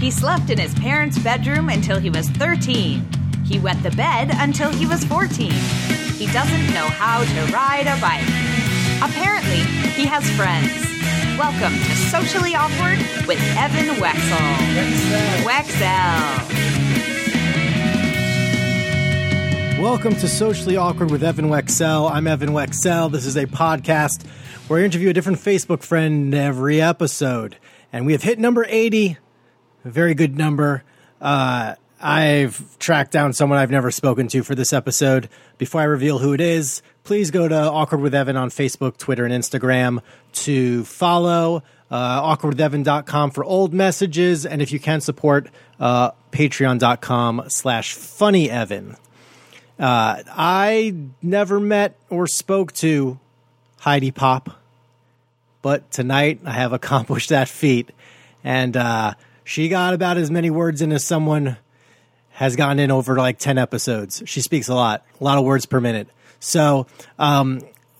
He slept in his parents' bedroom until he was 13. He wet the bed until he was 14. He doesn't know how to ride a bike. Apparently, he has friends. Welcome to Socially Awkward with Evan Wecksell. Welcome to Socially Awkward with Evan Wecksell. I'm Evan Wecksell. This is a podcast where I interview a different Facebook friend every episode. And we have hit number 80, a very good number. I've tracked down someone I've never spoken to for this episode. Before I reveal who it is, please go to Awkward with Evan on Facebook, Twitter, and Instagram to follow. AwkwardWithEvan.com for old messages. And if you can, support Patreon.com/FunnyEvan. I never met or spoke to Heidi Pop, but tonight I have accomplished that feat. And she got about as many words in as someone has gotten in over like 10 episodes. She speaks a lot of words per minute. So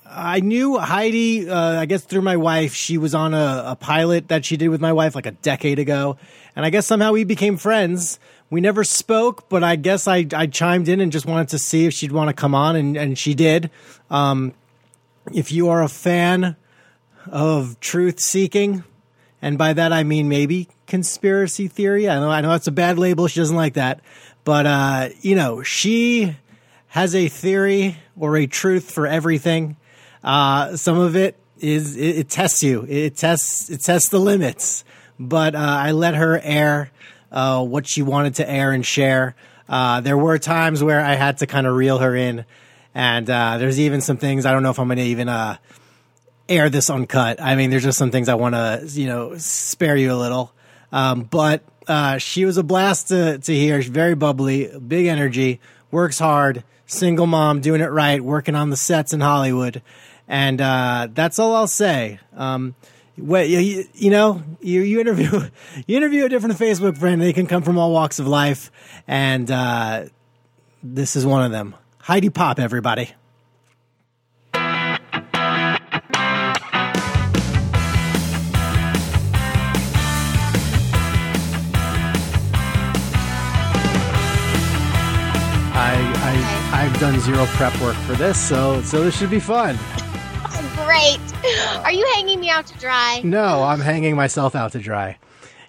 I knew Heidi, I guess through my wife. She was on a pilot that she did with my wife like a decade ago. And I guess somehow we became friends. We never spoke, but I guess I chimed in and just wanted to see if she'd want to come on, and she did. If you are a fan of truth-seeking, and by that I mean maybe conspiracy theory. I know that's a bad label. She doesn't like that. But, she has a theory or a truth for everything. Some of it is it tests you. It tests the limits. But I let her air what she wanted to air and share. There were times where I had to kind of reel her in. And there's even some things I don't know if I'm going to even air this uncut. I mean, there's just some things I want to, spare you a little. But she was a blast to hear. She's very bubbly, big energy, works hard, single mom, doing it right, working on the sets in Hollywood. And that's all I'll say. You interview a different Facebook friend. They can come from all walks of life. And this is one of them. Heidi Pop, everybody. I've done zero prep work for this, so this should be fun. Great. Are you hanging me out to dry? No, I'm hanging myself out to dry.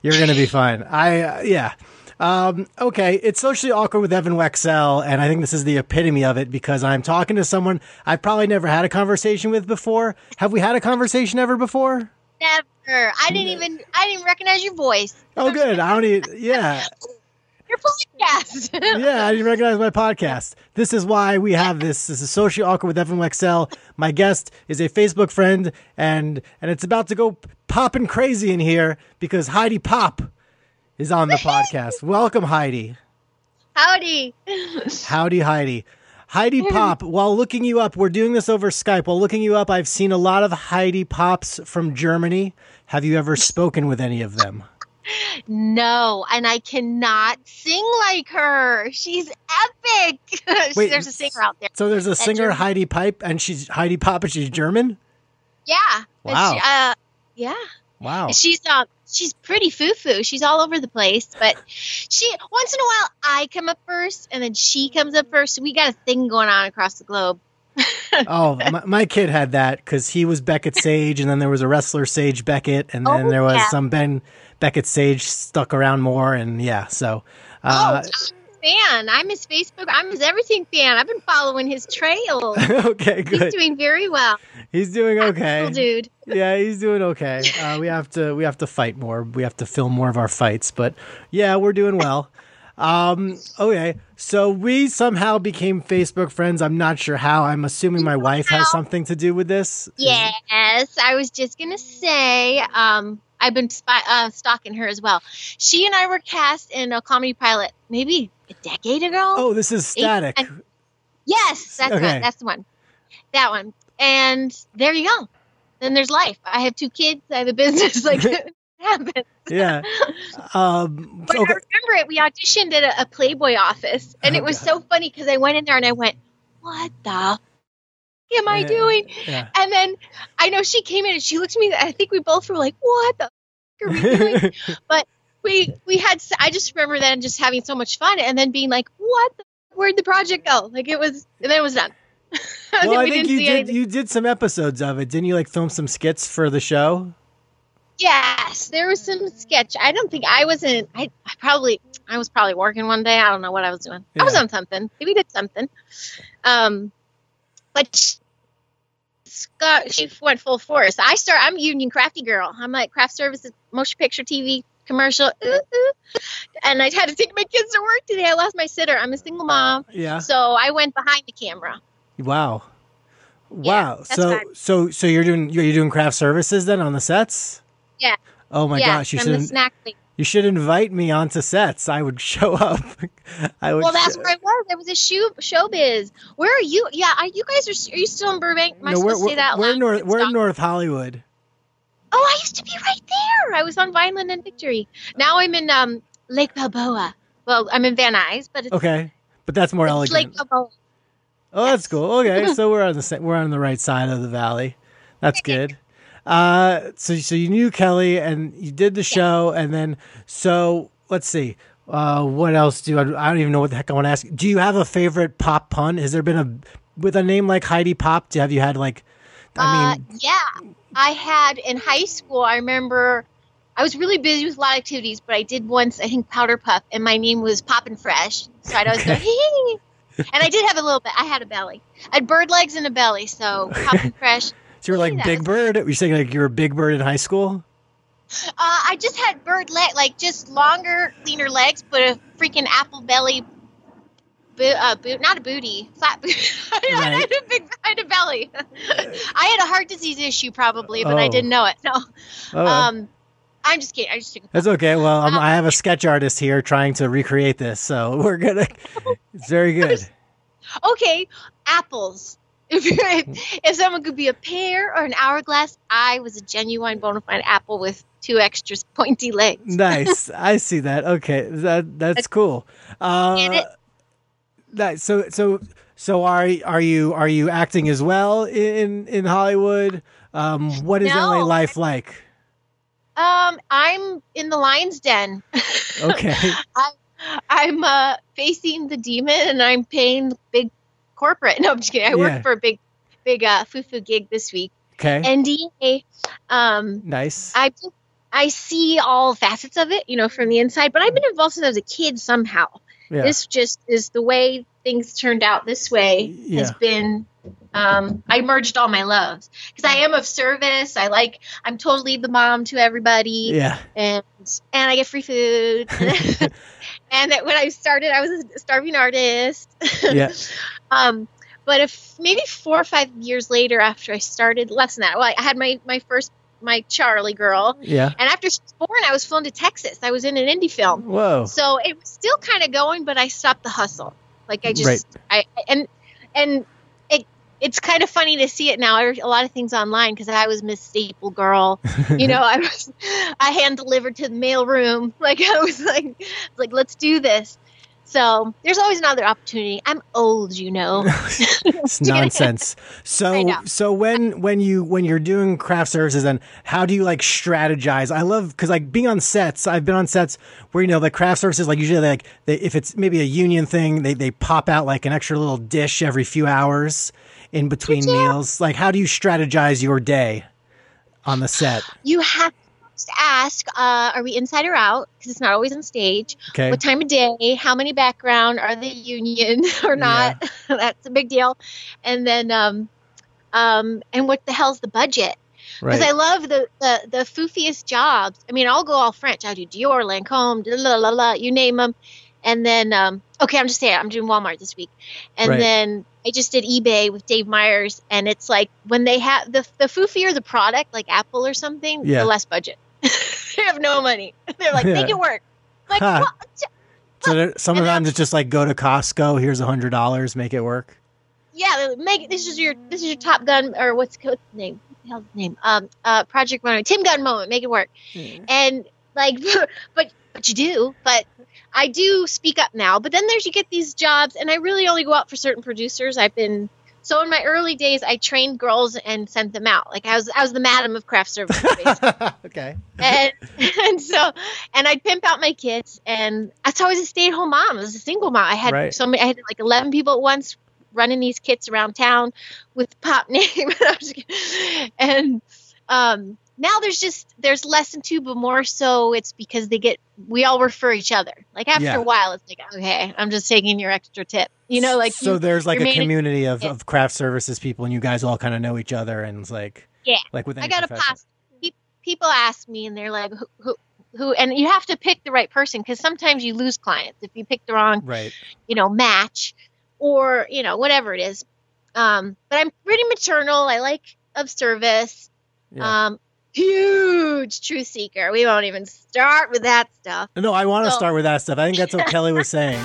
You're going to be fine. Yeah. Okay, it's Socially Awkward with Evan Wecksell, and I think this is the epitome of it because I'm talking to someone I've probably never had a conversation with before. Have we had a conversation ever before? Never. I didn't even recognize your voice. Oh, good. Yeah. Your podcast. Yeah, I didn't recognize my podcast. This is why we have this. This is Socially Awkward with Evan Wecksell. My guest is a Facebook friend, and it's about to go popping crazy in here because Heidi Pop is on the podcast. Welcome, Heidi. Howdy. Howdy, Heidi. Heidi Pop, while looking you up, we're doing this over Skype. While looking you up, I've seen a lot of Heidi Pops from Germany. Have you ever spoken with any of them? No, and I cannot sing like her. She's epic. Wait, there's a singer out there. So there's a singer, German. Heidi Pipe, and she's Heidi Pop, and she's German? Yeah. Wow. She, yeah. Wow. She's pretty foo-foo. She's all over the place, but she once in a while I come up first, and then she comes up first. So we got a thing going on across the globe. Oh, my kid had that because he was Beckett Sage, and then there was a wrestler, Sage Beckett, and then there was some Beckett Sage stuck around more, and yeah, so. I'm his Facebook. I'm his everything fan. I've been following his trail. Okay, good. He's doing very well. He's doing okay, cool dude. Yeah, he's doing okay. We have to fight more. We have to film more of our fights, but yeah, we're doing well. Okay, so we somehow became Facebook friends. I'm not sure how. I'm assuming my wife has something to do with this. Yes, I was just gonna say. I've been stalking her as well. She and I were cast in a comedy pilot maybe a decade ago. Oh, this is Static. Yes, that's okay. One. That's the one. That one. And there you go. Then there's life. I have two kids. I have a business. Like it happens. Yeah. But okay. I remember it. We auditioned at a Playboy office, and it was so funny because I went in there and I went, "What the am I doing?" Yeah. And then I know she came in and she looked at me. I think we both were like, "What the f- are we doing?" But we had, I just remember then just having so much fun and then being like, what? Where'd the project go? Like it was, and then it was done. Well, I think you did some episodes of it. Didn't you like film some skits for the show? Yes, there was some sketch. I don't think I was in. I was probably working one day. I don't know what I was doing. Yeah. I was on something. Maybe did something. But Scott, she went full force. I'm union crafty girl. I'm like craft services, motion picture, TV commercial. And I had to take my kids to work today. I lost my sitter. I'm a single mom. Yeah. So I went behind the camera. Wow. Wow. Yeah, so you're doing craft services then on the sets? Yeah. Oh my gosh, you should invite me onto sets. I would show up. Well, that's where I was. It was a showbiz. Where are you? Yeah, are you still in Burbank? Am I supposed to say that? We're in North Hollywood. Oh, I used to be right there. I was on Vineland and Victory. Now I'm in Lake Balboa. Well, I'm in Van Nuys, but it's, okay. But that's more elegant. Lake Balboa. Oh, that's cool. Okay, so we're on the right side of the valley. That's good. So you knew Kelly and you did the show, and then so let's see, what else do I don't even know what the heck I want to ask. Do you have a favorite pop pun? Has there been with a name like Heidi Pop? Have you had like? I had in high school. I remember I was really busy with a lot of activities, but I did once I think powder puff, and my name was Poppin' Fresh, so I'd always go hey. And I did have a little bit. I had a belly. I had bird legs and a belly, so Poppin' Fresh. So you were like Big Bird? Were you saying like you were Big Bird in high school? I just had bird legs, like just longer, leaner legs, but a freaking apple belly boot, not a booty, flat booty. I had a belly. I had a heart disease issue probably, but I didn't know it. No. I'm just kidding. That's okay. Well, I have a sketch artist here trying to recreate this, so we're going to... It's very good. Okay, apples. If someone could be a pear or an hourglass, I was a genuine bona fide apple with two extra pointy legs. Nice. I see that. Okay, that's cool. Get it? So are you acting as well in Hollywood? What is LA life like? I'm in the lion's den. Okay. I'm facing the demon, and I'm paying big corporate. No, I'm just kidding. I worked for a big fufu gig this week. Okay. NDA. Nice. I see all facets of it, you know, from the inside. But I've been involved since I was a kid somehow. Yeah. This just is the way things turned out. This way has been. I merged all my loves because I am of service. I'm totally the mom to everybody. Yeah. And I get free food. And that when I started, I was a starving artist. Yeah. But maybe 4 or 5 years later after I started, less than that, well, I had my Charlie girl. Yeah. And after she was born, I was flown to Texas. I was in an indie film. Whoa. So it was still kind of going, but I stopped the hustle. Like I just, and it's kind of funny to see it now. A lot of things online because I was Miss Staple Girl. You know, I hand delivered to the mailroom. Like I was like let's do this. So there's always another opportunity. I'm old, you know. It's nonsense. So when you're doing craft services, then how do you like strategize? I love because like being on sets. I've been on sets where you know the craft services like usually if it's maybe a union thing, they pop out like an extra little dish every few hours in between meals. Like how do you strategize your day on the set? You have to ask, are we inside or out? Because it's not always on stage. Okay. What time of day? How many background? Are they union or not? Yeah. That's a big deal. And then and what the hell's the budget? Because I love the foofiest jobs. I mean, I'll go all French. I'll do Dior, Lancome, you name them. And then okay, I'm just saying I'm doing Walmart this week. And then I just did eBay with Dave Myers, and it's like when they have the foofier the product, like Apple or something, the less budget. They have no money. They're like, make it work. Like, so some of them just like go to Costco. Here's $100, make it work. Yeah, make it. This is your Top Gun or what's the name? What the hell's the name? Project Runner, Tim Gunn moment. Make it work. Hmm. And like, but you do. But I do speak up now. But then you get these jobs, and I really only go out for certain producers. I've been So in my early days, I trained girls and sent them out. Like I was the madam of craft service, basically. Okay. And I'd pimp out my kids, and that's always a stay-at-home mom. I was a single mom. I had I had like 11 people at once running these kits around town with pop name. And now there's less than two, but more so it's because we all refer each other. Like after a while, it's like, okay, I'm just taking your extra tip, you know, like. So there's like a community of craft services people, and you guys all kind of know each other, and it's like, like with any people ask me, and they're like, who, and you have to pick the right person, because sometimes you lose clients if you pick the wrong, you know, match, or you know, whatever it is. But I'm pretty maternal. I like of service. Yeah. Huge truth seeker. We won't even start with that stuff. No, I want to start with that stuff. I think that's what Kelly was saying.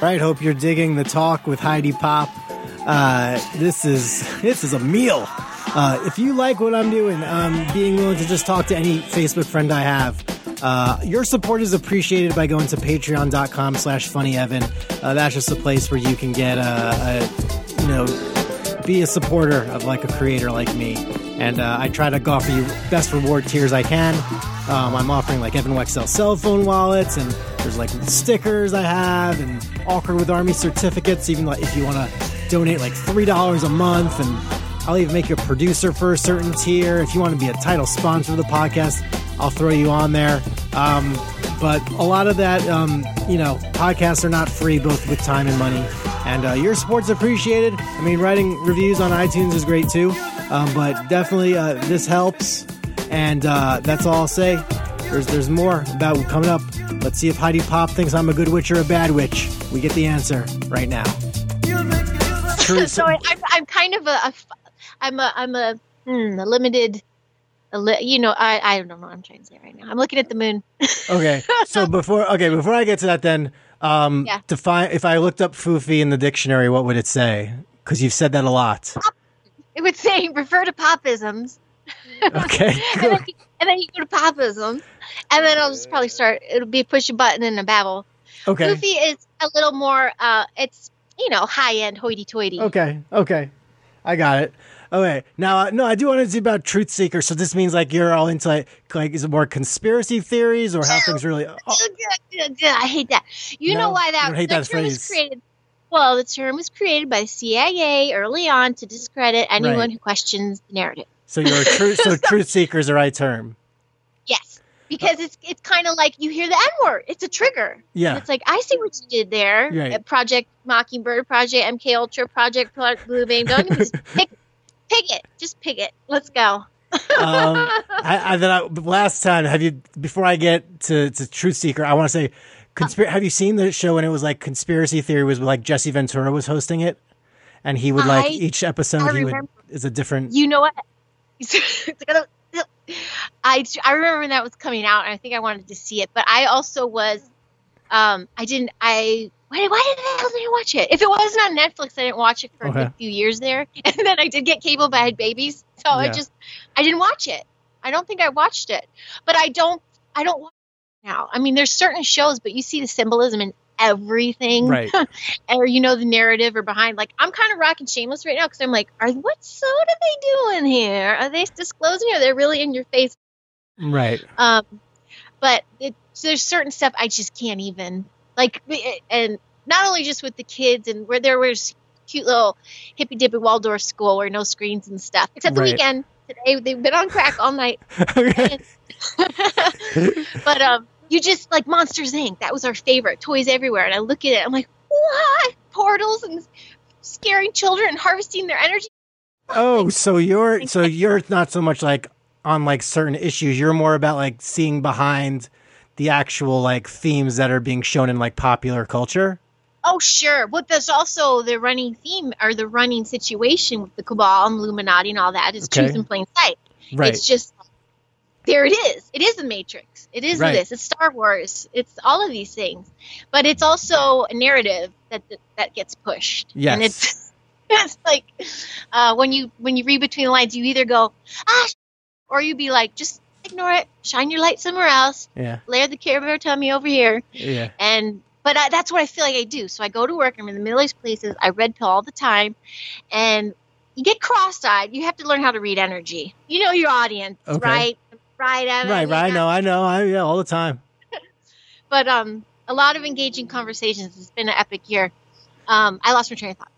Right. Hope you're digging the talk with Heidi Pop. This is a meal. If you like what I'm doing, being willing to just talk to any Facebook friend I have. Your support is appreciated by going to patreon.com/funnyevan. That's just a place where you can get be a supporter of like a creator like me. And I try to offer you best reward tiers I can. I'm offering like Evan Wecksell cell phone wallets, and there's like stickers I have, and Awkward with Army certificates, even like if you want to donate like $3 a month. And I'll even make you a producer for a certain tier. If you want to be a title sponsor of the podcast, I'll throw you on there. But a lot of that, podcasts are not free, both with time and money. And your support's appreciated. I mean, writing reviews on iTunes is great too. But definitely this helps, and that's all I'll say. There's more about coming up. Let's see if Heidi Pop thinks I'm a good witch or a bad witch. We get the answer right now. So I'm kind of a limited. I don't know what I'm trying to say right now. I'm looking at the moon. Okay. So before I get to that, then define. If I looked up "foofy" in the dictionary, what would it say? Because you've said that a lot. It would say refer to popisms. Okay. Cool. And then you go to popism. And then I'll just probably start. It'll be push a button and a babble. Okay. Goofy is a little more, high end hoity toity. Okay. I got it. Okay. Now, I do want to do about truth seekers. So this means like you're all into like is it more conspiracy theories or how things really. Oh. I hate that. You know why that term was created. Well, the term was created by the CIA early on to discredit anyone who questions the narrative. So you're so truth seeker is the right term. Yes, because it's kind of like you hear the N word; it's a trigger. Yeah, and it's like I see what you did there. Right. Project Mockingbird, Project MKUltra, Project Bluebeam. Don't even pick it. Just pick it. Let's go. Last time, have you? Before I get to truth seeker, I want to say. Have you seen the show when it was like conspiracy theory was like Jesse Ventura was hosting it, and he would like each episode is a different. You know what? I remember when that was coming out, and I think I wanted to see it, but I also was why did the hell did I watch it? If it wasn't on Netflix, I didn't watch it for a few years there, and then I did get cable, but I had babies, so I didn't watch it. I don't think I watched it, but I don't watch. Now, I mean, there's certain shows, but you see the symbolism in everything, right? Or the narrative or behind. Like, I'm kind of rocking Shameless right now because I'm like, what are they doing here? Are they disclosing, or are they really in your face? Right. But there's certain stuff I just can't even like, and not only just with the kids and where there was cute little hippy dippy Waldorf school where no screens and stuff, except the weekend. Today they've been on crack all night. Okay. But you just like Monsters Inc. That was our favorite. Toys everywhere, and I look at it. I'm like, what? Portals and scaring children and harvesting their energy. Oh, so you're not so much like on like certain issues. You're more about like seeing behind the actual like themes that are being shown in like popular culture. Oh, sure. But there's also the running theme or the running situation with the Cabal and Illuminati and all that is truth in plain sight. Right. It's just there it is. It is the Matrix. It is this. It's Star Wars. It's all of these things. But it's also a narrative that gets pushed. Yes. And it's like when you read between the lines, you either go, or you be like, just ignore it. Shine your light somewhere else. Yeah. Layer the Care Bear tummy over here. Yeah. And – But that's what I feel like I do. So I go to work. I'm in the middle of these places. I red pill all the time. And you get cross-eyed. You have to learn how to read energy. You know your audience, okay. Right? Right, Evan? Right. No, I know. Yeah, all the time. But a lot of engaging conversations. It's been an epic year. I lost my train of thought.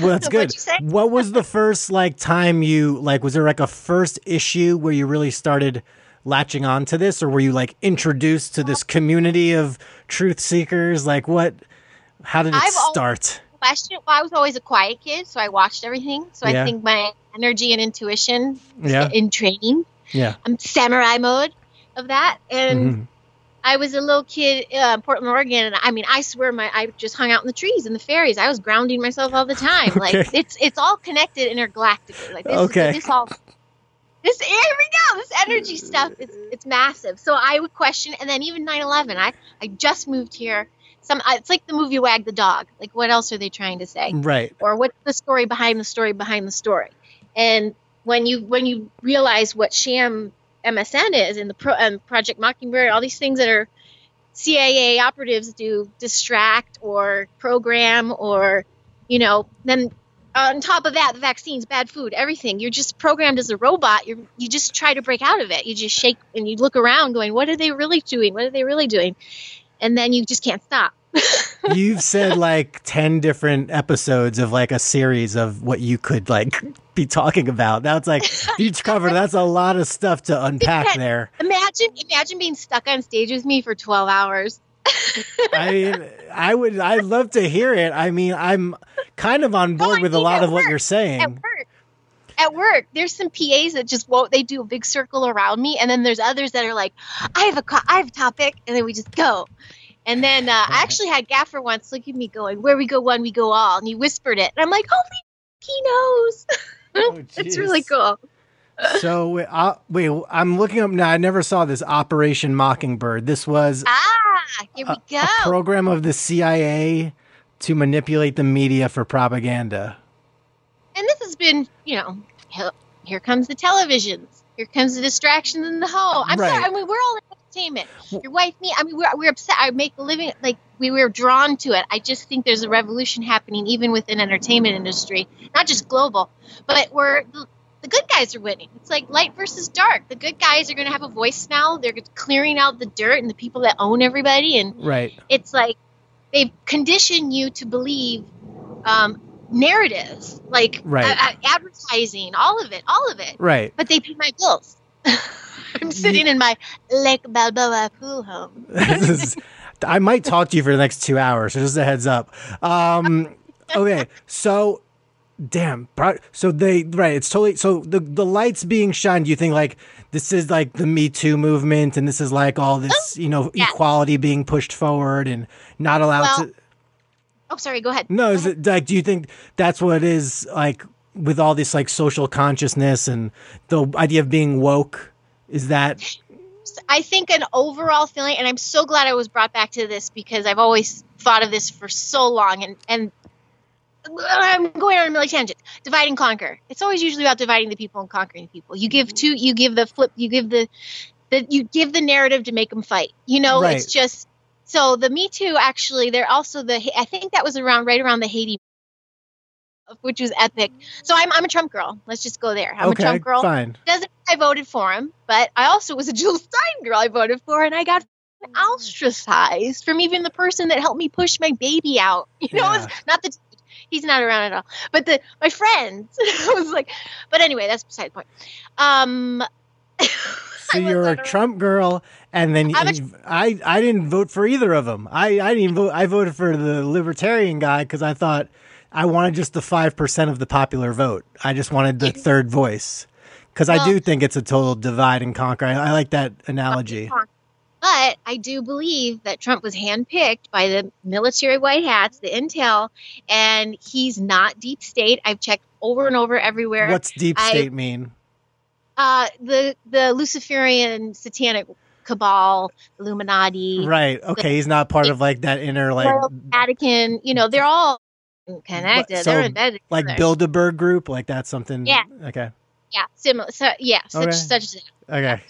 Well, that's good. What was the first time you was there a first issue where you really started latching on to this, or were you introduced to this community of truth seekers? How did it start? I was always a quiet kid, so I watched everything. So yeah. I think my energy and intuition in training. Yeah. I'm samurai mode of that. And I was a little kid in Portland, Oregon, and I swear I just hung out in the trees and the fairies. I was grounding myself all the time. Okay. It's all connected intergalactically. Here we go. This energy stuff, it's massive. So I would question, and then even 9/11, I just moved here. It's like the movie Wag the Dog. What else are they trying to say? Right. Or what's the story behind the story behind the story? And when you realize what sham MSN is, and the Project Mockingbird, all these things that are CIA operatives do, distract or program, or then on top of that, the vaccines, bad food, everything. You're just programmed as a robot. You just try to break out of it. You just shake and you look around, going, "What are they really doing? What are they really doing?" And then you just can't stop. You've said 10 different episodes of a series of what you could be talking about. Now it's each cover. That's a lot of stuff to unpack there. Imagine being stuck on stage with me for 12 hours. I'd love to hear it. I'm kind of on board with a lot of what you're saying. At work, there's some PAs that just won't. They do a big circle around me, and then there's others that are like, "I have a topic," and then we just go. And then I actually had Gaffer once look at me going, "Where we go one, we go all," and he whispered it, and I'm like, "Holy, he knows!" Oh, it's really cool. So I'm looking up now. I never saw this Operation Mockingbird. This was here we go. A program of the CIA to manipulate the media for propaganda. And this has been, here comes the televisions, here comes the distractions in the home. I'm sorry. We're all in entertainment. Your wife, me. We're upset. I make a living. We were drawn to it. I just think there's a revolution happening, even within entertainment industry, not just global, but the good guys are winning. It's like light versus dark. The good guys are going to have a voice now. They're clearing out the dirt and the people that own everybody. And it's they've conditioned you to believe narratives, advertising, all of it. Right. But they pay my bills. I'm sitting in my Lake Balboa pool home. I might talk to you for the next 2 hours. So just a heads up. Okay. So... Damn. So they, right. It's totally, so the light's being shined. You think this is the Me Too movement, and this is all this, equality being pushed forward and not allowed to. Oh, sorry. Go ahead. No. Is it do you think that's what it is with all this social consciousness and the idea of being woke? Is that? I think an overall feeling, and I'm so glad I was brought back to this because I've always thought of this for so long and I'm going on a million tangents. Divide and conquer. It's always usually about dividing the people and conquering the people. You give the narrative to make them fight. Right. It's just so the Me Too actually. They're also I think that was around the Heidi, which was epic. So I'm a Trump girl. Let's just go there. I'm a Trump girl. Fine. Doesn't I voted for him, but I also was a Jill Stein girl. I voted for, and I got ostracized from even the person that helped me push my baby out. It's not the. He's not around at all. But my friends, I was but anyway, that's beside the point. So you're a Trump girl, and then I didn't vote for either of them. I didn't even vote. I voted for the Libertarian guy because I thought I wanted just the 5% of the popular vote. I just wanted the third voice because I do think it's a total divide and conquer. I like that analogy. But I do believe that Trump was handpicked by the military white hats, the intel, and he's not deep state. I've checked over and over everywhere. What's deep state mean? The Luciferian satanic Cabal, Illuminati. Right. Okay. He's not part of that inner Vatican. They're all connected. So, they're embedded. Bilderberg group. That's something. Yeah. Okay. Yeah. Similar. So, yeah. Such. Okay. Such. Okay.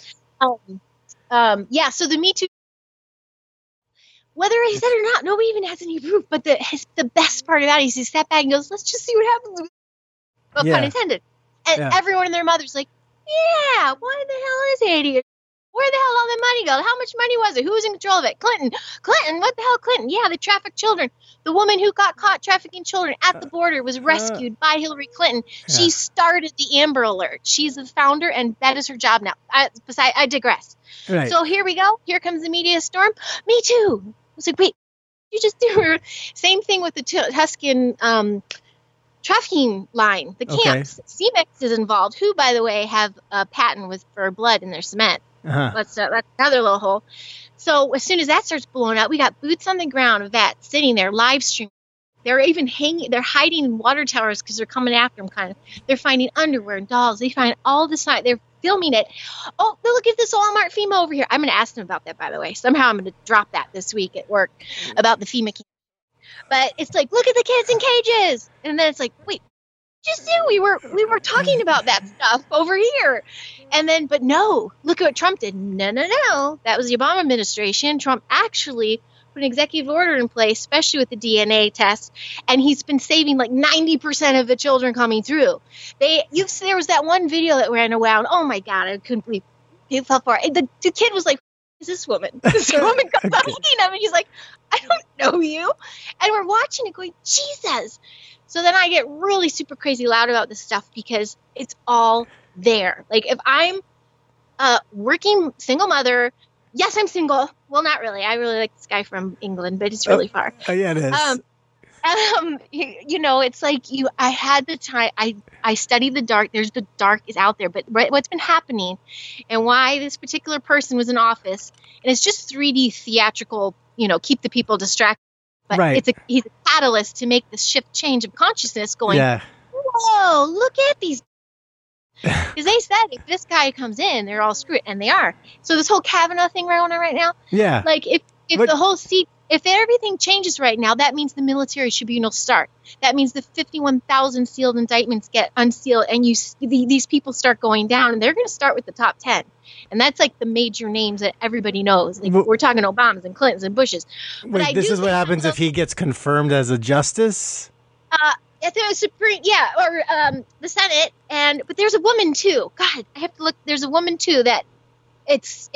Yeah. So the Me Too Whether I said it or not, nobody even has any proof. But the best part about it is he sat back and goes, let's just see what happens. But pun intended. And everyone and their mother's like, yeah, why the hell is Haiti? Where the hell all the money go? How much money was it? Who's in control of it? Clinton, what the hell, Clinton? Yeah, the trafficked children. The woman who got caught trafficking children at the border was rescued by Hillary Clinton. Yeah. She started the Amber Alert. She's the founder, and that is her job now. I digress. Right. So here we go. Here comes the media storm. Me too. I was like, wait, you just do her. Same thing with the Tuscan trafficking line, the camps. Okay. CMEX is involved, who, by the way, have a patent for blood in their cement. Uh-huh. That's another little hole. So as soon as that starts blowing up, we got boots on the ground of that sitting there live streaming. They're even hanging. They're hiding in water towers because they're coming after them. Kind of. They're finding underwear and dolls. They find all the sign. They're filming it. Oh, look at this Walmart FEMA over here. I'm going to ask them about that, by the way. Somehow I'm going to drop that this week at work about the FEMA. But it's like, look at the kids in cages, and then it's like, wait. Just do. We were talking about that stuff over here. And then, but no, look at what Trump did. No. That was the Obama administration. Trump actually put an executive order in place, especially with the DNA test. And he's been saving like 90% of the children coming through. There was that one video that ran around. Oh my God. I couldn't believe it fell far. The kid was like, is this woman? This woman comes up eating him. And he's like, I don't know you. And we're watching it going, Jesus. So then I get really super crazy loud about this stuff because it's all there. Like if I'm a working single mother, yes, I'm single. Well, not really. I really like this guy from England, but it's really far. Oh, yeah, it is. It's like I had the time. I studied the dark. There's the dark is out there. But what's been happening and why this particular person was in office, and it's just 3D theatrical, keep the people distracted. But he's a catalyst to make this shift change of consciousness going, whoa, look at these. Because they said if this guy comes in, they're all screwed. And they are. So this whole Kavanaugh thing going on right now. Yeah. Like if the whole seat, if everything changes right now, that means the military tribunal start. That means the 51,000 sealed indictments get unsealed. And these people start going down. And they're going to start with the top 10. And that's like the major names that everybody knows. Like we're talking Obamas and Clintons and Bushes. But wait, this is what happens if he gets confirmed as a justice? I think it was Supreme, or the Senate. But there's a woman too. God, I have to look. There's a woman too that it's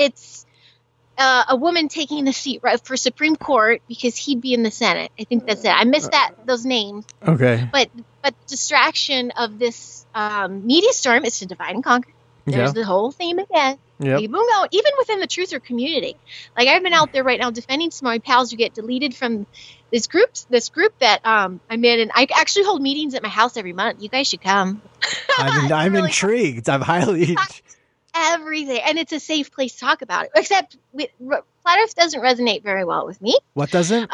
a woman taking the seat right for Supreme Court because he'd be in the Senate. I think that's it. I missed those names. Okay. But the distraction of this media storm is to divide and conquer. There's the whole theme again. Yep. Even within the truther community. Like I've been out there right now defending some of my pals who get deleted from this group that I'm in, and I actually hold meetings at my house every month. You guys should come. I'm really intrigued. I'm highly everything, and it's a safe place to talk about it. Except Flat Earth doesn't resonate very well with me. What doesn't?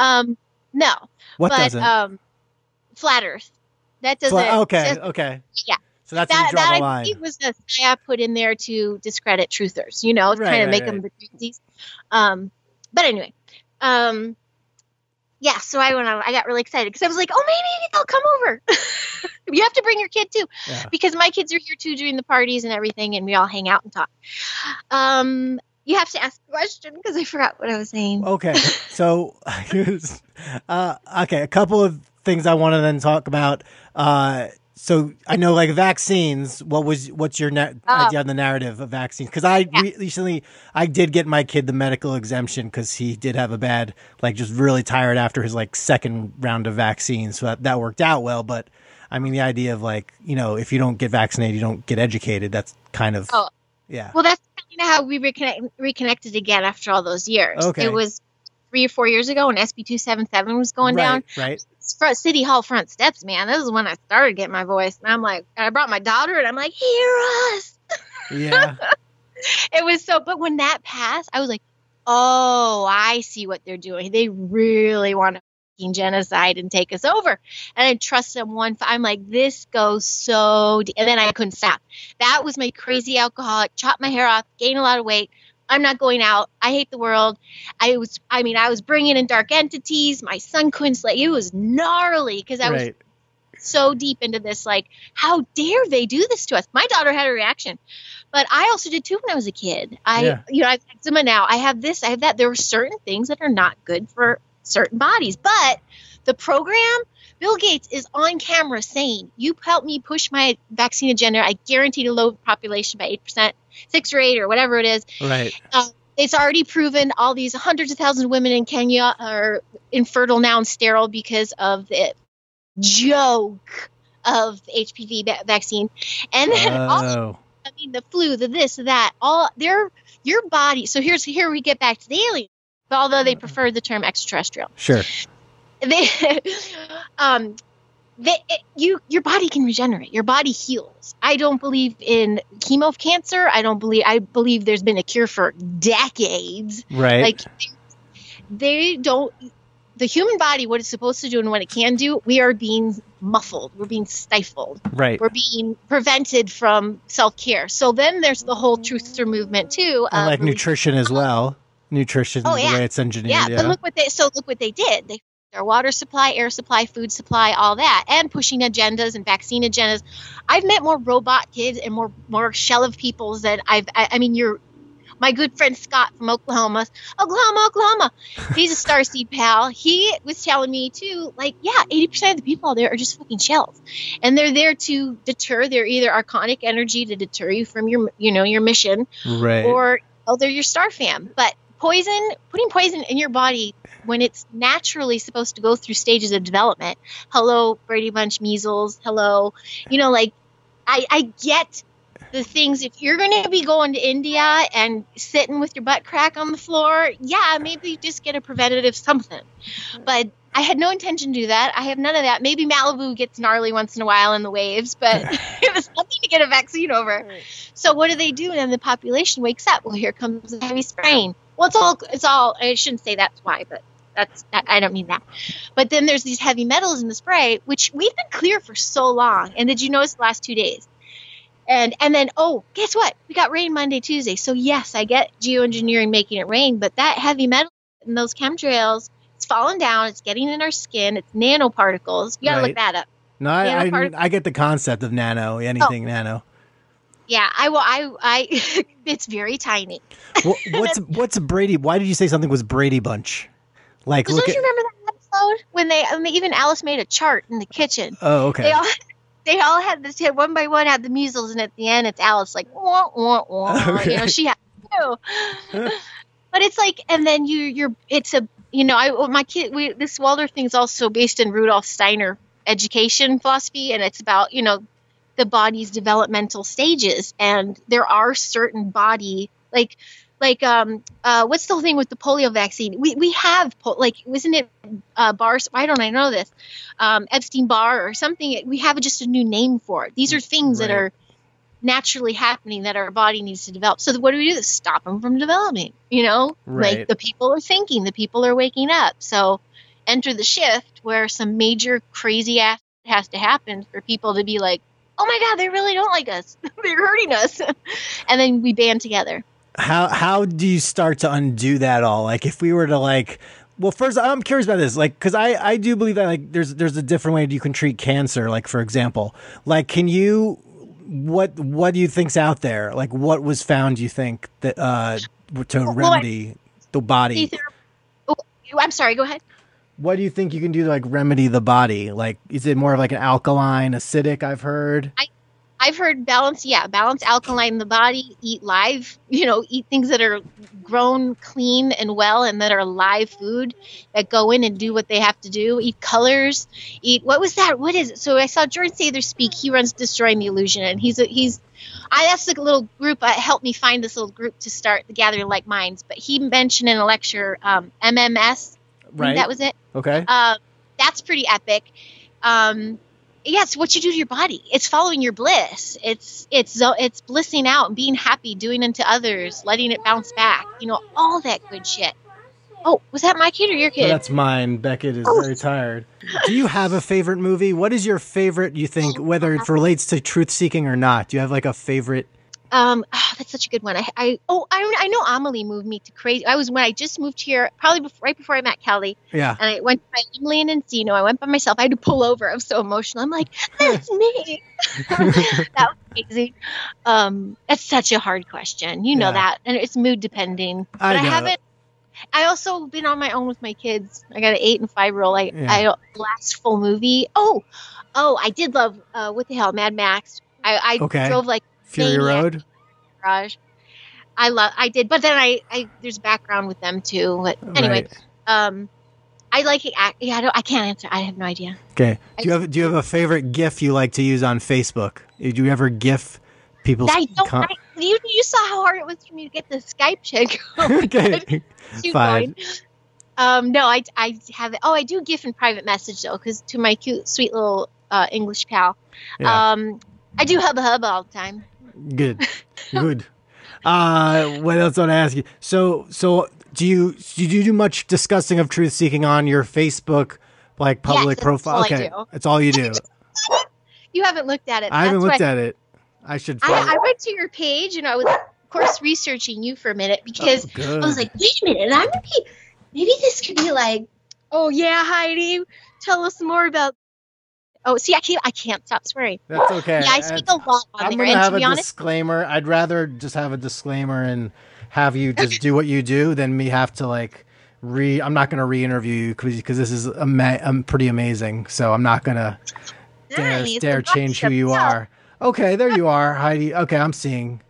No. What doesn't? Flat Earth. That doesn't. Okay. Yeah. So that's that I think was a psyop put in there to discredit truthers, kind of make them the crazies. But anyway, so I went on. I got really excited because I was like, oh, maybe they'll come over. You have to bring your kid too, because my kids are here too during the parties and everything, and we all hang out and talk. You have to ask the question because I forgot what I was saying. Okay, so a couple of things I want to then talk about. So I know, like vaccines. What's your idea on the narrative of vaccines? Because I did get my kid the medical exemption because he did have a bad, just really tired after his second round of vaccines. So that worked out well. But I mean, the idea of if you don't get vaccinated, you don't get educated. That's kind of Well, that's kind of how we reconnected again after all those years. Okay. It was 3 or 4 years ago when SB 277 was going down. Right. City Hall front steps, man. This is when I started getting my voice, and I'm like, I brought my daughter, and I'm like, hear us. Yeah. It was so. But when that passed, I was like, oh, I see what they're doing. They really want to fucking genocide and take us over. And I trust them one. I'm like, this goes so deep. And then I couldn't stop. That was my crazy alcoholic. Chopped my hair off, gained a lot of weight. I'm not going out. I hate the world. I was bringing in dark entities. My son couldn't sleep. It was gnarly because I was so deep into this. How dare they do this to us? My daughter had a reaction But I also did too when I was a kid. You know, I have eczema now. I have this, I have that. There are certain things that are not good for certain bodies. But the program, Bill Gates is on camera saying, you help me push my vaccine agenda. I guarantee to lower population by 8%, 6 or 8 or whatever it is. Right. It's already proven all these hundreds of thousands of women in Kenya are infertile now and sterile because of the joke of the HPV vaccine. And then also, I mean, the flu, the this, that, all their, your body. So here we get back to the alien, although they prefer the term extraterrestrial. Sure. Your body can regenerate. Your body heals. I don't believe in chemo cancer. I believe there's been a cure for decades. Right. Like they don't, the human body, what it's supposed to do and what it can do, we are being muffled. We're being stifled. Right. We're being prevented from self-care. So then there's the whole truther movement too. Like nutrition as well. Nutrition, the way it's engineered. Yeah, but look what they did. They their water supply, air supply, food supply, all that, and pushing agendas and vaccine agendas. I've met more robot kids and more shell of peoples that I mean, you're my good friend Scott from Oklahoma. He's a starseed pal. He was telling me too, 80% of the people out there are just fucking shells, and they're there to deter. They're either archonic energy to deter you from your mission, right? Or they're your star fam, but. Putting poison in your body when it's naturally supposed to go through stages of development. Hello, Brady Bunch measles. Hello. I get the things. If you're going to be going to India and sitting with your butt crack on the floor, maybe just get a preventative something. But I had no intention to do that. I have none of that. Maybe Malibu gets gnarly once in a while in the waves, but it was nothing to get a vaccine over. So what do they do? And then the population wakes up. Well, here comes the heavy spraying. Well, it's all, I shouldn't say that's why, but I don't mean that. But then there's these heavy metals in the spray, which we've been clear for so long. And did you notice the last 2 days? And then, guess what? We got rain Monday, Tuesday. So yes, I get geoengineering making it rain, but that heavy metal in those chemtrails, it's falling down. It's getting in our skin. It's nanoparticles. You got to look that up. No, I get the concept of nano, nano. Yeah, I it's very tiny. What's Brady? Why did you say something was Brady Bunch? Like, don't you remember that episode when they even Alice made a chart in the kitchen? Oh, okay. They all had this one by one had the measles, and at the end it's Alice like wah wah wah. Okay. She had two. But it's like, and then my kid. This Waldorf thing's also based in Rudolf Steiner education philosophy, and it's about the body's developmental stages, and there are certain body what's the thing with the polio vaccine? We have isn't it bars? Why don't I know this? Epstein-Barr or something. We have just a new name for it. These are things that are naturally happening that our body needs to develop. So what do we do? Stop them from developing. Like the people are thinking, the people are waking up. So enter the shift where some major crazy ass has to happen for people to be like, oh my God, they really don't like us. They're hurting us. And then we band together. How do you start to undo that all? Like if we were to well, first I'm curious about this, cause I do believe that there's a different way you can treat cancer. Like for example, what do you think's out there? Like what was found, you think that, to remedy the body? I'm sorry, go ahead. What do you think you can do to remedy the body? Like, is it more of an alkaline, acidic? I've heard. I've heard balance. Yeah. Balance, alkaline, the body, eat live, eat things that are grown clean and well, and that are live food that go in and do what they have to do. Eat colors, what was that? What is it? So I saw Jordan Sather speak. He runs Destroying the Illusion. And that's the little group that helped me find this little group to start the Gathering Like Minds. But he mentioned in a lecture, MMS. Right. That was it. Okay. That's pretty epic. Yes, what you do to your body. It's following your bliss. It's blissing out and being happy, doing unto others, letting it bounce back. All that good shit. Oh, was that my kid or your kid? Oh, that's mine. Beckett is very tired. Do you have a favorite movie? What is your favorite, you think, whether it relates to truth seeking or not? Do you have a favorite Oh, that's such a good one. I know Amelie moved me to crazy. When I just moved here, probably right before I met Kelly. Yeah. And I went by Amelie and Encino. I went by myself. I had to pull over. I was so emotional. I'm like, that's me. That was crazy. That's such a hard question. You know that, and it's mood depending. But I haven't. I also been on my own with my kids. I got an 8- and 5-year-old. I last full movie. Oh, I did love what the hell, Mad Max. I drove like. Fury Road. Garage. I did, but then I there's background with them too. But anyway, right. I like it. I can't answer. I have no idea. Okay. Do you have a favorite GIF you like to use on Facebook? Do you ever GIF people's? You saw how hard it was for me to get the Skype check. Okay. Fine. No, I have it. Oh, I do GIF in private message though, because to my cute, sweet little English pal. Yeah. I do hub all the time. Good. What else want to ask you? So do you do much discussing of truth seeking on your Facebook public profile? Okay, that's all you do. You haven't looked at it. I haven't looked at it. I should. I went to your page and I was, of course, researching you for a minute because I was like, wait a minute, maybe this could be like, oh yeah, Heidi, tell us more about. Oh, see, I can't stop swearing. That's okay. Yeah, I speak a lot on there. And to be honest, disclaimer. I'd rather just have a disclaimer and have you just do what you do than me have to I'm not going to re-interview you because this is pretty amazing. So I'm not going to dare change who you are. Okay, there you are, Heidi. Okay, I'm seeing.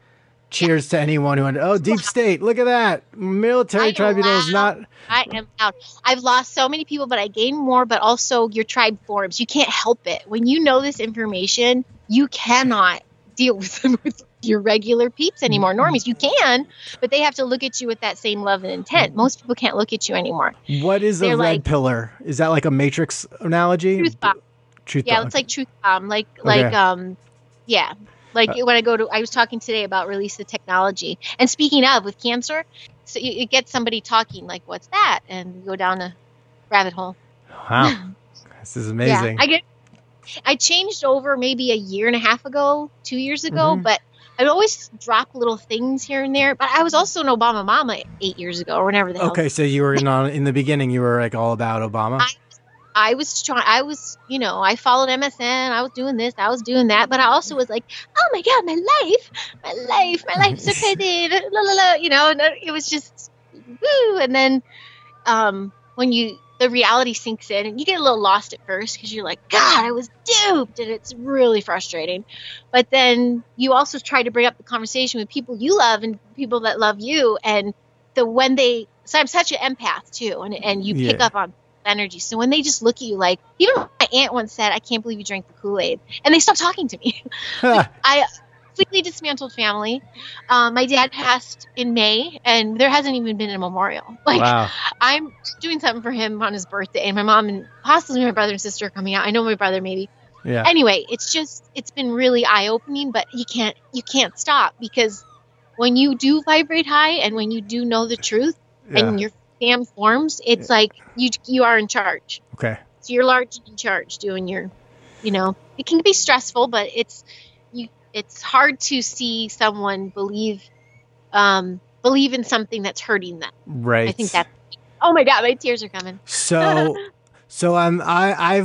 Cheers to anyone who went, oh, deep state. Look at that. Military tribunal is not. I am out. I've lost so many people, but I gained more, but also your tribe forms. You can't help it. When you know this information, you cannot deal with them with your regular peeps anymore. Normies, you can, but they have to look at you with that same love and intent. Most people can't look at you anymore. What is a red pillar? Is that like a Matrix analogy? Truth bomb. Truth bomb. It's like truth bomb. Yeah. When I was talking today about release the technology. And speaking of, with cancer, so you get somebody talking like, what's that? And you go down a rabbit hole. Wow. This is amazing. Yeah, I changed over maybe 2 years ago, but I would always drop little things here and there. But I was also an Obama mama 8 years ago or whenever the hell. Okay, so you were in the beginning, you were all about Obama. I was trying. I followed MSN. I was doing this. I was doing that. But I also was like, oh my god, my life is so crazy. La la la. And it was just woo. And then, when the reality sinks in, and you get a little lost at first because you're like, God, I was duped, and it's really frustrating. But then you also try to bring up the conversation with people you love and people that love you, and so I'm such an empath too, and you pick up on energy. So when they just look at you even my aunt once said, I can't believe you drank the Kool-Aid, and they stopped talking to me. I completely dismantled family. My dad passed in May and there hasn't even been a memorial. Wow. I'm doing something for him on his birthday, and my mom and possibly my brother and sister are coming out. I know my brother maybe. Yeah. Anyway, it's been really eye-opening, but you can't stop, because when you do vibrate high and when you do know the truth and you're forms, it's like you are in charge. Okay. So you're largely in charge doing your, it can be stressful, but it's hard to see someone believe in something that's hurting them. Right. I think that. Oh my God, my tears are coming. So I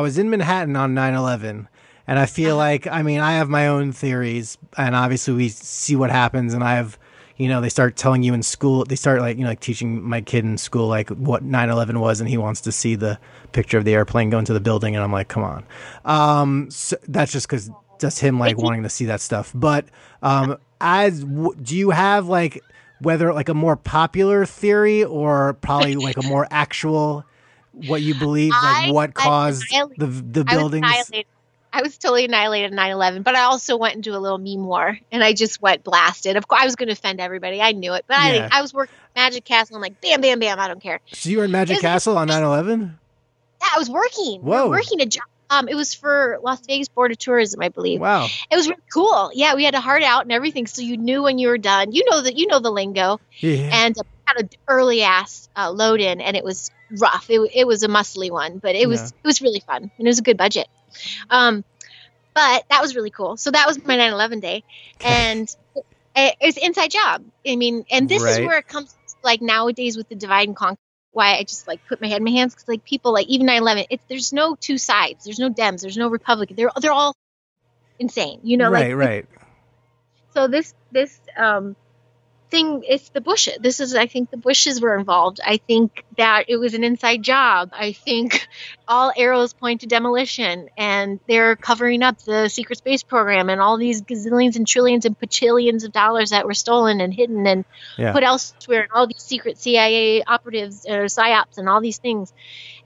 was in Manhattan on 9/11, and I feel I have my own theories, and obviously we see what happens, and I have. They start telling you in school, they start teaching my kid in school, what 9/11 was. And he wants to see the picture of the airplane going to the building. And I'm like, come on. So that's just cause that's him wanting to see that stuff. But, do you have whether a more popular theory or probably a more actual, what you believe, what caused the buildings? I was totally annihilated in 9/11, but I also went into a little meme war, and I just went blasted. Of course, I was going to offend everybody. I knew it, but I was working at Magic Castle. I'm like, bam, bam, bam. I don't care. So you were in Magic Castle on 9/11? Yeah, I was working. Whoa. I was working a job. It was for Las Vegas Board of Tourism, I believe. Wow. It was really cool. Yeah, we had a heart out and everything, so you knew when you were done. You know the lingo. Yeah. And had an early-ass load-in, and it was rough. It was a muscly one, but it was really fun, and it was a good budget. But that was really cool. So that was my 9/11 day. And it's inside job. I mean, and this is where it comes to, like, nowadays with the divide and conquer, why I just, like, put my head in my hands. Because, like, people, like, even 9/11, there's no two sides. There's no Dems. There's no Republicans. They're all insane, you know? Right, like, right. So this thing, it's the Bush. This is, I think, the Bushes were involved. I think that it was an inside job. I think all arrows point to demolition, and they're covering up the secret space program and all these gazillions and trillions and bajillions of dollars that were stolen and hidden and put elsewhere, and all these secret CIA operatives or psyops and all these things.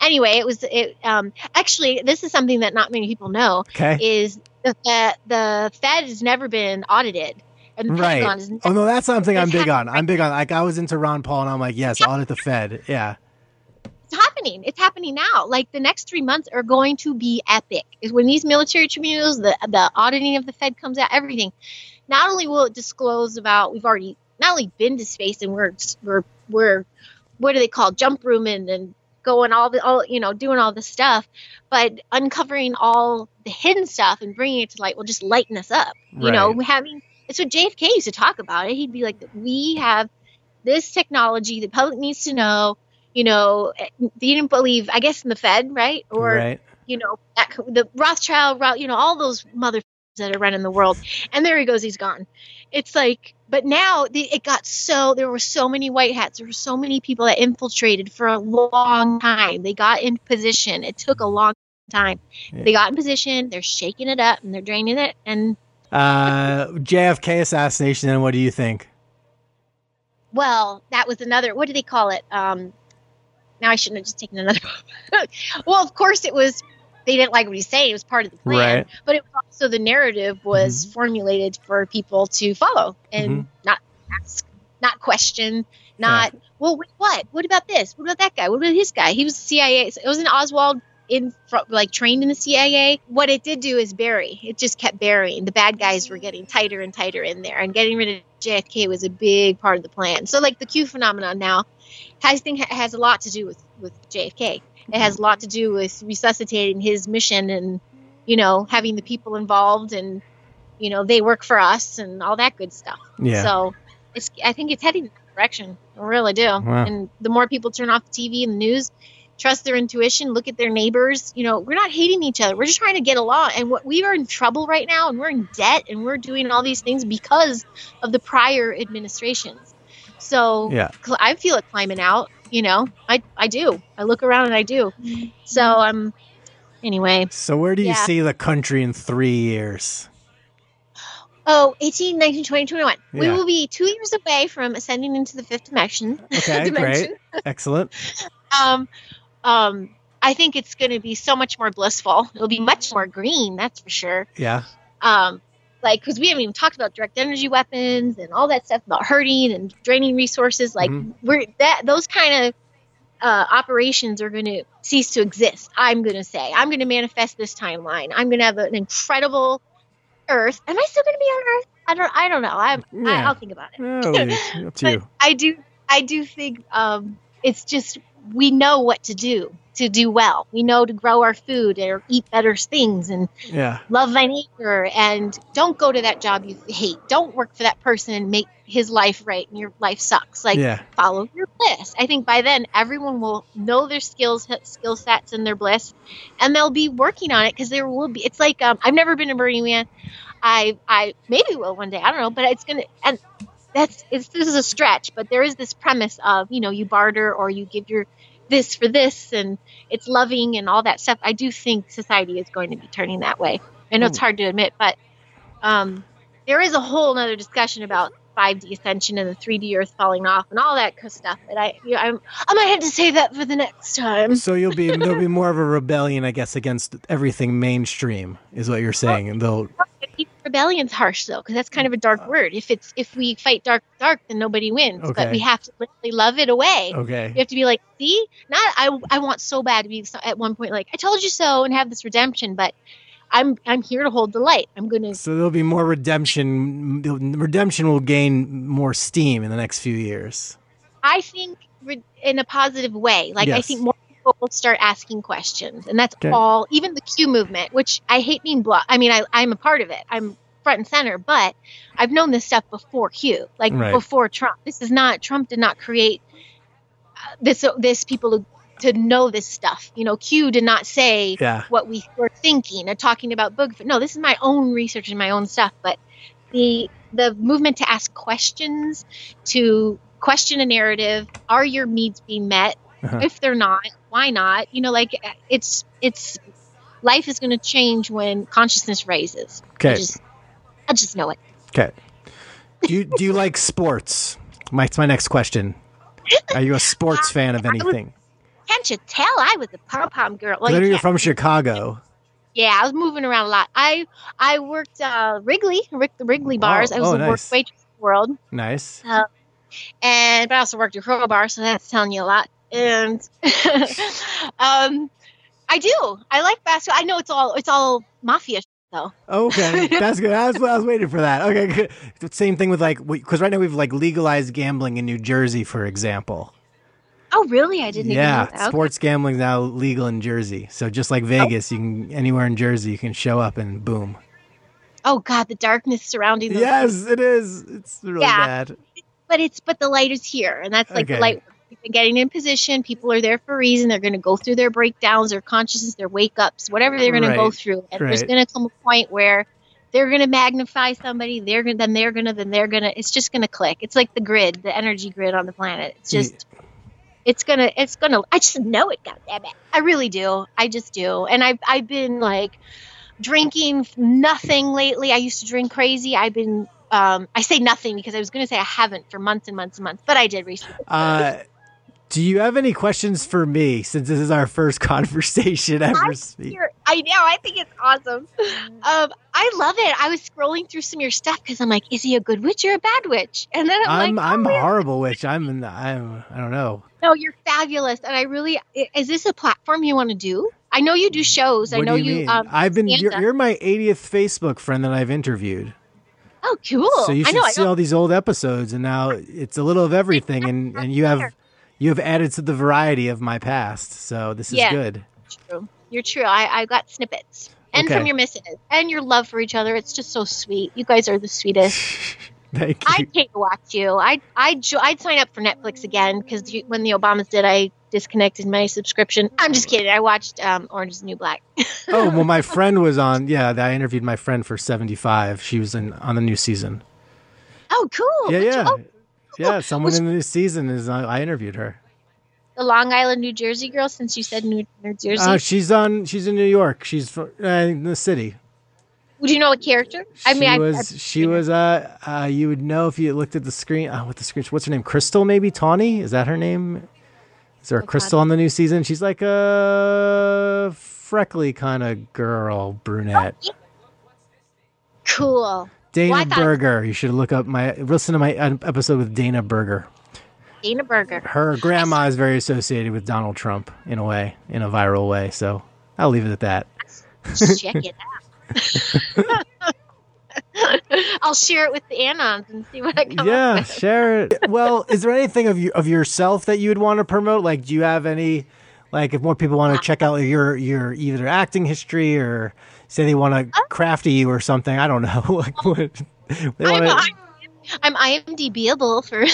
Anyway, actually, this is something that not many people know, is that the Fed has never been audited. Right. Oh no, that's something I'm big on. I'm big on. Like, I was into Ron Paul, and I'm like, yes, audit the Fed. Yeah. It's happening. It's happening now. Like, the next 3 months are going to be epic. Is when these military tribunals, the auditing of the Fed comes out, everything. Not only will it disclose about we've already not only been to space and we're what do they call jump rooming and going doing all this stuff, but uncovering all the hidden stuff and bringing it to light will just lighten us up. It's what JFK used to talk about it. He'd be like, we have this technology the public needs to know. You know, they didn't believe, I guess, in the Fed, right? Or, the Rothschild, all those motherfuckers that are running the world. And there he goes. He's gone. It's like, but now there were so many white hats. There were so many people that infiltrated for a long time. They got in position. It took a long time. Yeah. They got in position. They're shaking it up and they're draining it. And JFK assassination, and what do you think? Well, that was another, what do they call it? Now I shouldn't have just taken another. Well, of course it was, they didn't like what he said. It was part of the plan, but it was also the narrative was formulated for people to follow and not ask, not question, not, what about this? What about that guy? What about his guy? He was CIA. So it was an Oswald trained in the CIA. What it did do is bury. It just kept burying. The bad guys were getting tighter and tighter in there, and getting rid of JFK was a big part of the plan. So, like, the Q phenomenon now, has a lot to do with JFK. It has a lot to do with resuscitating his mission and, having the people involved and, they work for us and all that good stuff. Yeah. So I think it's heading in that direction. I really do. Wow. And the more people turn off the TV and the news, trust their intuition, look at their neighbors. We're not hating each other. We're just trying to get along. And we are in trouble right now, and we're in debt, and we're doing all these things because of the prior administrations. So I feel it climbing out, I do. I look around and I do. So anyway. So where do you see the country in 3 years? Oh, 18, 19, 20, 21. Yeah. We will be 2 years away from ascending into the fifth dimension. Okay, great. Excellent. I think it's going to be so much more blissful. It'll be much more green, that's for sure. Yeah. Because we haven't even talked about direct energy weapons and all that stuff about hurting and draining resources. Like, those kind of operations are going to cease to exist. I'm going to say, I'm going to manifest this timeline. I'm going to have an incredible Earth. Am I still going to be on Earth? I don't know. I'll think about it. No, up to you. I do think it's just, we know what to do well. We know to grow our food or eat better things and love thy neighbor, and don't go to that job you hate. Don't work for that person and make his life right and your life sucks. Follow your bliss. I think by then everyone will know their skill sets and their bliss, and they'll be working on it because there will be. It's like I've never been to Burning Man. I maybe will one day. I don't know, but it's gonna and. This is a stretch, but there is this premise of, you barter or you give your this for this, and it's loving and all that stuff. I do think society is going to be turning that way. I know it's hard to admit, but there is a whole nother discussion about 5D ascension and the 3D earth falling off and all that stuff. And I might have to save that for the next time. So there'll be more of a rebellion, I guess, against everything mainstream is what you're saying. And they'll... Rebellion's harsh though, because that's kind of a dark word. If we fight dark, then nobody wins. Okay. But we have to literally love it away. Okay. We have to be like, see, not I want so bad to be at one point like I told you so and have this redemption, but I'm here to hold the light. I'm gonna. So there'll be more redemption. Redemption will gain more steam in the next few years. I think in a positive way. I think more. people start asking questions. And that's all, even the Q movement, which I hate being blocked. I mean, I'm a part of it. I'm front and center, but I've known this stuff before Q, like before Trump. This is not, Trump did not create this people to know this stuff. You know, Q did not say what we were thinking or talking about Bigfoot. No, this is my own research and my own stuff. But the movement to ask questions, to question a narrative, are your needs being met? If they're not, why not? You know, like it's life is going to change when consciousness raises. Okay. I just know it. Okay. Do you like sports? That's my next question. Are you a sports fan of anything? Can't you tell I was a pom-pom girl? Well, you're from Chicago. Yeah, I was moving around a lot. I worked Wrigley bars. I was a waitress in the world. Nice. But I also worked at Crow Bar, so that's telling you a lot. And I do. I like basketball. I know it's all mafia though. Okay, that's good. I was waiting for that. Okay, good. Same thing with like, because right now we've like legalized gambling in New Jersey, for example. Oh, really? I didn't even know that. Sports gambling is now legal in Jersey. So just like Vegas, you can anywhere in Jersey, you can show up and boom. Oh God, the darkness surrounding those people. It is. It's really bad. But the light is here, and that's like the light. We've been getting in position. People are there for a reason. They're going to go through their breakdowns, their consciousness, their wake ups, whatever they're going to go through. And there's going to come a point where they're going to magnify somebody. Then they're going to. It's just going to click. It's like the grid, the energy grid on the planet. It's just. Yeah. It's gonna. I just know it. Goddammit, I really do. I just do. And I've been like drinking nothing lately. I used to drink crazy. I've been. I say nothing because I was gonna say I haven't for months and months and months, but I did recently. Do you have any questions for me, since this is our first conversation ever? I know. I think it's awesome. I love it. I was scrolling through some of your stuff because I'm like, is he a good witch or a bad witch? And then I'm a horrible witch. I don't know. No, you're fabulous. And I really, is this a platform you want to do? I know you do shows. What I know do you. Mean? You're my 80th Facebook friend that I've interviewed. Oh, cool. So you should see all these old episodes, and now it's a little of everything, and you have. You have added to the variety of my past, so this is good. True. You're true. I got snippets. And from your misses. And your love for each other. It's just so sweet. You guys are the sweetest. Thank you. I can't watch you. I'd sign up for Netflix again, because when the Obamas did, I disconnected my subscription. I'm just kidding. I watched Orange is the New Black. Oh, well, my friend was on. Yeah, I interviewed my friend for 75. She was on the new season. Oh, cool. Yeah, yeah, someone in the new season is. I interviewed her. The Long Island, New Jersey girl. Since you said New Jersey, she's in New York. She's from in the city. Would you know what character? She was. You would know if you looked at the screen. What's her name? Crystal, maybe Tawny. Is that her name? Is there a Crystal on the new season? She's like a freckly kind of girl, brunette. Oh, yeah. Cool. Dana Berger. You should listen to my episode with Dana Berger. Dana Berger. Her grandma is very associated with Donald Trump in a way, in a viral way. So I'll leave it at that. Check it out. I'll share it with the Anons and see what I come up with. Yeah, share it. Well, is there anything of yourself that you would want to promote? Like, do you have any? Like, if more people want to check out your either acting history or say they want to crafty you or something, I don't know. Like, I'm IMDb-able for.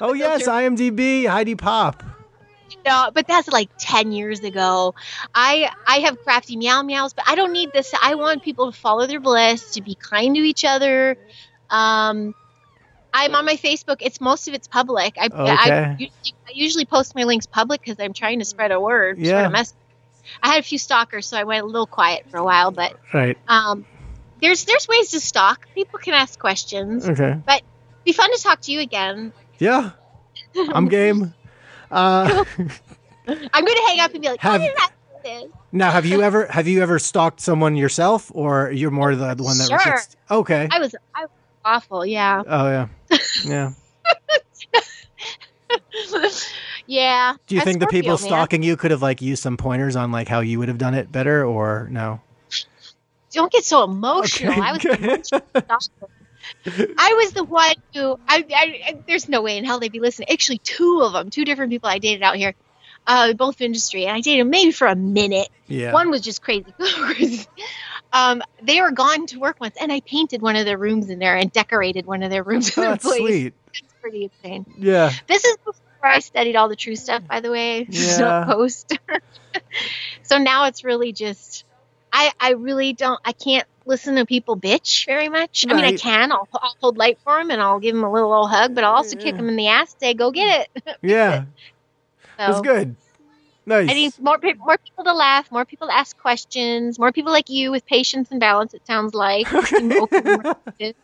Oh yes, IMDb, Heidi Pop. No, but that's like 10 years ago. I have crafty meow meows, but I don't need this. I want people to follow their bliss, to be kind to each other. I'm on my Facebook. Most of it's public. I usually post my links public because I'm trying to spread a word. Yeah. I had a few stalkers, so I went a little quiet for a while. But there's ways to stalk. People can ask questions. Okay. But it'd be fun to talk to you again. Yeah. I'm game. I'm going to hang up and be like, how did I do this? Now, have you ever stalked someone yourself, or you're more the one that resists? Okay. I was awful. Yeah. Oh yeah. Yeah. Do you think the people stalking you could have like used some pointers on like how you would have done it better, or no? Don't get so emotional. Okay. I was the emotional. I was the one who there's no way in hell they'd be listening. Actually, two different people I dated out here. both industry, and I dated them maybe for a minute. Yeah. One was just crazy. They were gone to work once, and I painted one of their rooms in there and decorated one of their rooms. Oh, that's sweet. It's pretty insane. Yeah. This is before I studied all the true stuff, by the way. Yeah. Post. So now it's really just, I can't listen to people bitch very much. Right. I mean, I can. I'll hold light for them, and I'll give them a little old hug, but I'll also kick them in the ass and say, go get it. Yeah. So, that's good. Nice. I need more people to laugh, more people to ask questions, more people like you with patience and balance, it sounds like. Okay.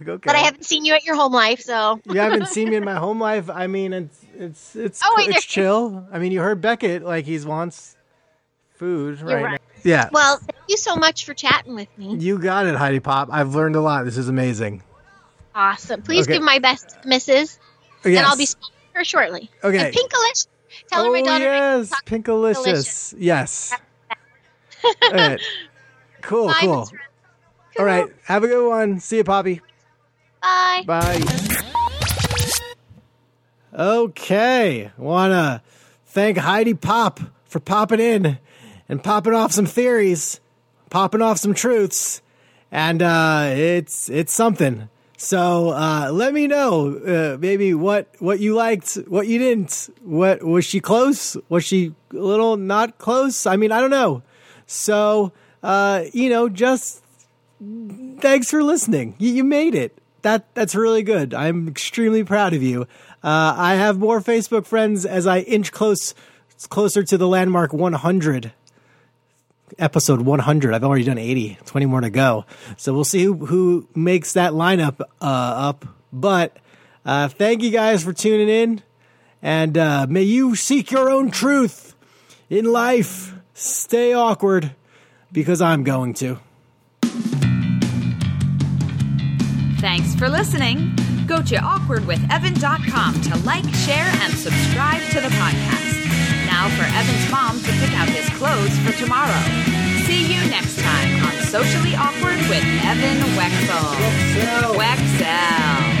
But I haven't seen you at your home life, so. You haven't seen me in my home life? I mean, it's chill. I mean, you heard Beckett, like, he wants food right now. Yeah. Well, thank you so much for chatting with me. You got it, Heidi Pop. I've learned a lot. This is amazing. Awesome. Please give my best to Mrs. Yes. And I'll be speaking to her shortly. Okay. And Pinkalicious. Tell her my daughter. Yes, Pinkalicious. Yes. All right. Cool. All right. Have a good one. See you, Poppy. Bye. Okay. Want to thank Heidi Pop for popping in and popping off some theories, popping off some truths, and it's something. So let me know maybe what you liked, what you didn't. What was she close? Was she a little not close? I mean, I don't know. So just thanks for listening. You made it. That's really good. I'm extremely proud of you. I have more Facebook friends as I inch closer to the landmark 100. Episode 100. I've already done 80, 20 more to go. So we'll see who makes that lineup up. But thank you guys for tuning in. And may you seek your own truth in life. Stay awkward, because I'm going to. Thanks for listening. Go to AwkwardWithEvan.com to like, share, and subscribe to the podcast. Now for Evan's mom to pick out his clothes for tomorrow. See you next time on Socially Awkward with Evan Wecksell.